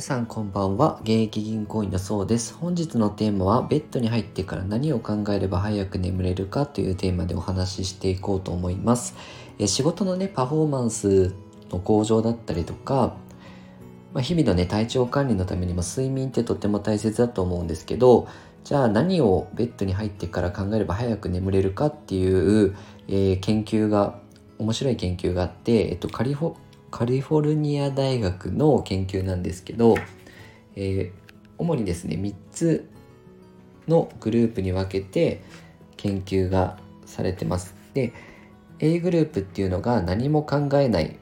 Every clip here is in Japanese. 皆さんこんばんは。現役銀行員だそうです。本日のテーマはベッドに入ってから何を考えれば早く眠れるかというテーマでお話ししていこうと思います。仕事のパフォーマンスの向上だったりとか、日々の体調管理のためにも睡眠ってとっても大切だと思うんですけど、じゃあ何をベッドに入ってから考えれば早く眠れるかっていう、面白い研究があって、カリフォルニア大学の研究なんですけど、主にですね3つのグループに分けて研究がされてます。で A グループっていうのが何も考えない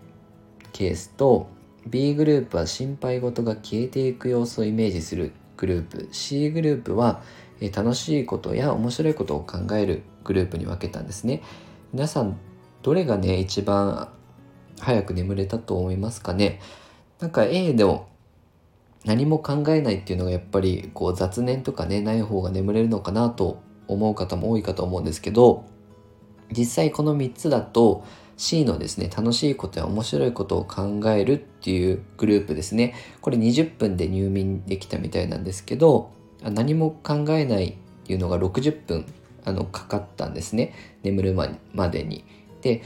ケースと、 B グループは心配事が消えていく様子をイメージするグループ、 C グループは楽しいことや面白いことを考えるグループに分けたんですね。皆さんどれが一番早く眠れたと思いますかね。A でも何も考えないっていうのがやっぱり雑念とかない方が眠れるのかなと思う方も多いかと思うんですけど、実際この3つだと C のですね楽しいことや面白いことを考えるっていうグループですね。これ20分で入眠できたみたいなんですけど、何も考えないっていうのが60分かかったんですね、眠るまでに。で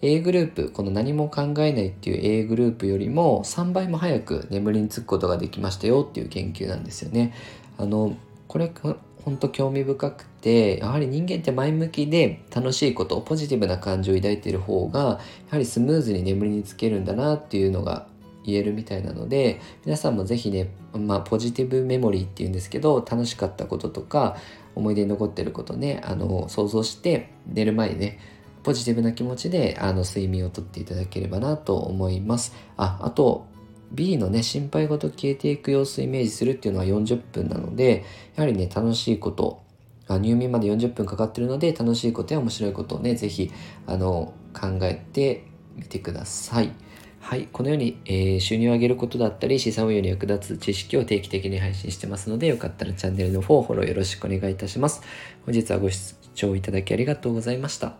A グループ、この何も考えないっていう A グループよりも3倍も早く眠りにつくことができましたよっていう研究なんですよね。これ本当興味深くて、やはり人間って前向きで楽しいこと、ポジティブな感情を抱いている方がやはりスムーズに眠りにつけるんだなっていうのが言えるみたいなので、皆さんもぜひポジティブメモリーっていうんですけど、楽しかったこととか思い出に残っていること想像して寝る前にポジティブな気持ちで睡眠をとっていただければなと思います。あと B の心配事消えていく様子をイメージするっていうのは40分なので、やはり楽しいこと、入眠まで40分かかってるので、楽しいことや面白いことをぜひ考えてみてください。はい、このように、収入を上げることだったり資産運用に役立つ知識を定期的に配信してますので、よかったらチャンネルの方フォローよろしくお願いいたします。本日はご視聴いただきありがとうございました。